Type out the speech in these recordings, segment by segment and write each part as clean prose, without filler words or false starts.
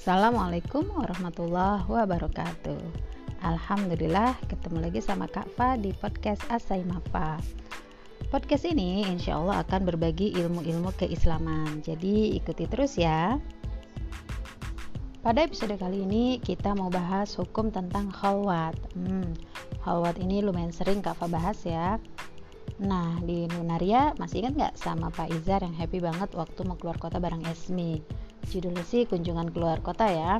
Assalamualaikum warahmatullahi wabarakatuh. Alhamdulillah ketemu lagi sama Kak Fa di podcast Asaimafa. Podcast ini insya Allah akan berbagi ilmu-ilmu keislaman, jadi ikuti terus ya. Pada episode kali ini kita mau bahas hukum tentang khalwat. Khalwat ini lumayan sering Kak Fa bahas ya. Nah, di Nunaria masih ingat gak sama Pak Izar yang happy banget waktu mau keluar kota bareng Esmee? Judulnya sih kunjungan keluar kota ya.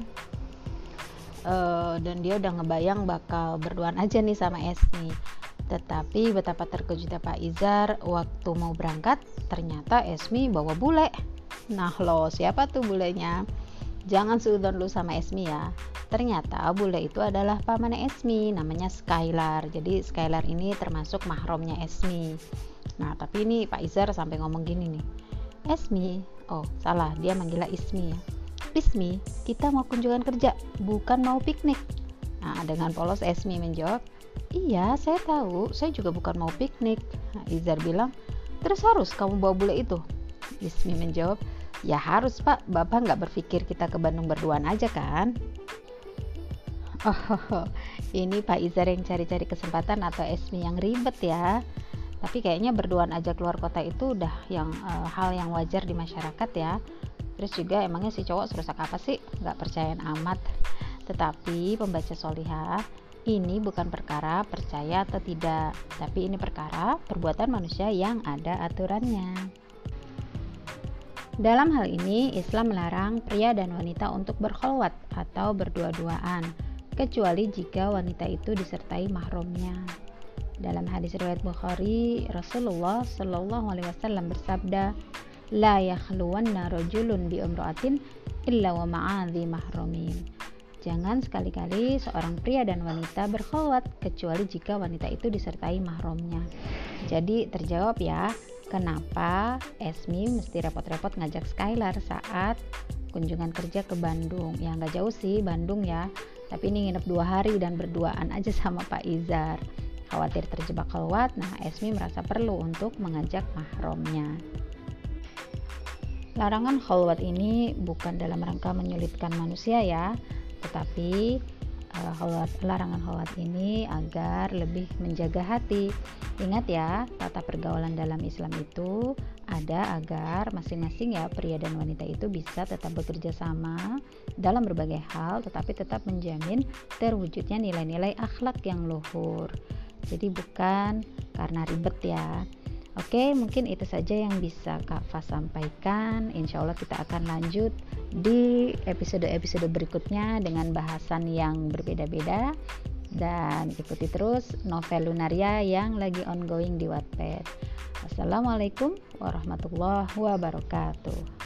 Dan dia udah ngebayang bakal berduaan aja nih sama Esmee. Tetapi betapa terkejutnya Pak Izar waktu mau berangkat, ternyata Esmee bawa bule. Nah loh, siapa tuh bulenya? Jangan seudon lu sama Esmee ya. Ternyata bule itu adalah pamannya Esmee, namanya Skylar. Jadi Skylar ini termasuk mahramnya Esmee. Nah tapi ini Pak Izar sampai ngomong gini nih, Esmee, oh salah, dia manggilnya Esmee ya, Esmee, kita mau kunjungan kerja, bukan mau piknik. Nah dengan polos Esmee menjawab, iya saya tahu, saya juga bukan mau piknik. Nah, Izar bilang, terus harus kamu bawa bule itu? Esmee menjawab, ya harus Pak, Bapak nggak berpikir kita ke Bandung berduaan aja kan? Oh, ini Pak Izar yang cari-cari kesempatan atau Esmee yang ribet ya. Tapi kayaknya berduaan aja keluar kota itu udah yang hal yang wajar di masyarakat ya. Terus juga emangnya si cowok serusak apa sih? Nggak percayaan amat. Tetapi pembaca solihah, ini bukan perkara percaya atau tidak, tapi ini perkara perbuatan manusia yang ada aturannya. Dalam hal ini, Islam melarang pria dan wanita untuk berkhalwat atau berdua-duaan, kecuali jika wanita itu disertai mahramnya. Dalam hadis riwayat Bukhari, Rasulullah SAW bersabda, "La yakhluwanna rajulun bi imra'atin illa wa ma'adhi mahramin." Jangan sekali-kali seorang pria dan wanita berkhalwat kecuali jika wanita itu disertai mahramnya. Jadi terjawab ya, kenapa Esmee mesti repot-repot ngajak Skylar saat kunjungan kerja ke Bandung? Ya nggak jauh sih Bandung ya, tapi ini nginep 2 hari dan berduaan aja sama Pak Izar. Khawatir terjebak khalwat, nah Esmee merasa perlu untuk mengajak mahramnya. Larangan khalwat ini bukan dalam rangka menyulitkan manusia ya, tetapi larangan khalwat ini agar lebih menjaga hati. Ingat ya, tata pergaulan dalam Islam itu ada agar masing-masing ya pria dan wanita itu bisa tetap bekerja sama dalam berbagai hal, tetapi tetap menjamin terwujudnya nilai-nilai akhlak yang luhur. Jadi bukan karena ribet ya. Oke, mungkin itu saja yang bisa Kak Fa sampaikan. Insya Allah kita akan lanjut di episode-episode berikutnya dengan bahasan yang berbeda-beda, dan ikuti terus novel Lunaria yang lagi ongoing di Wattpad. Wassalamualaikum warahmatullahi wabarakatuh.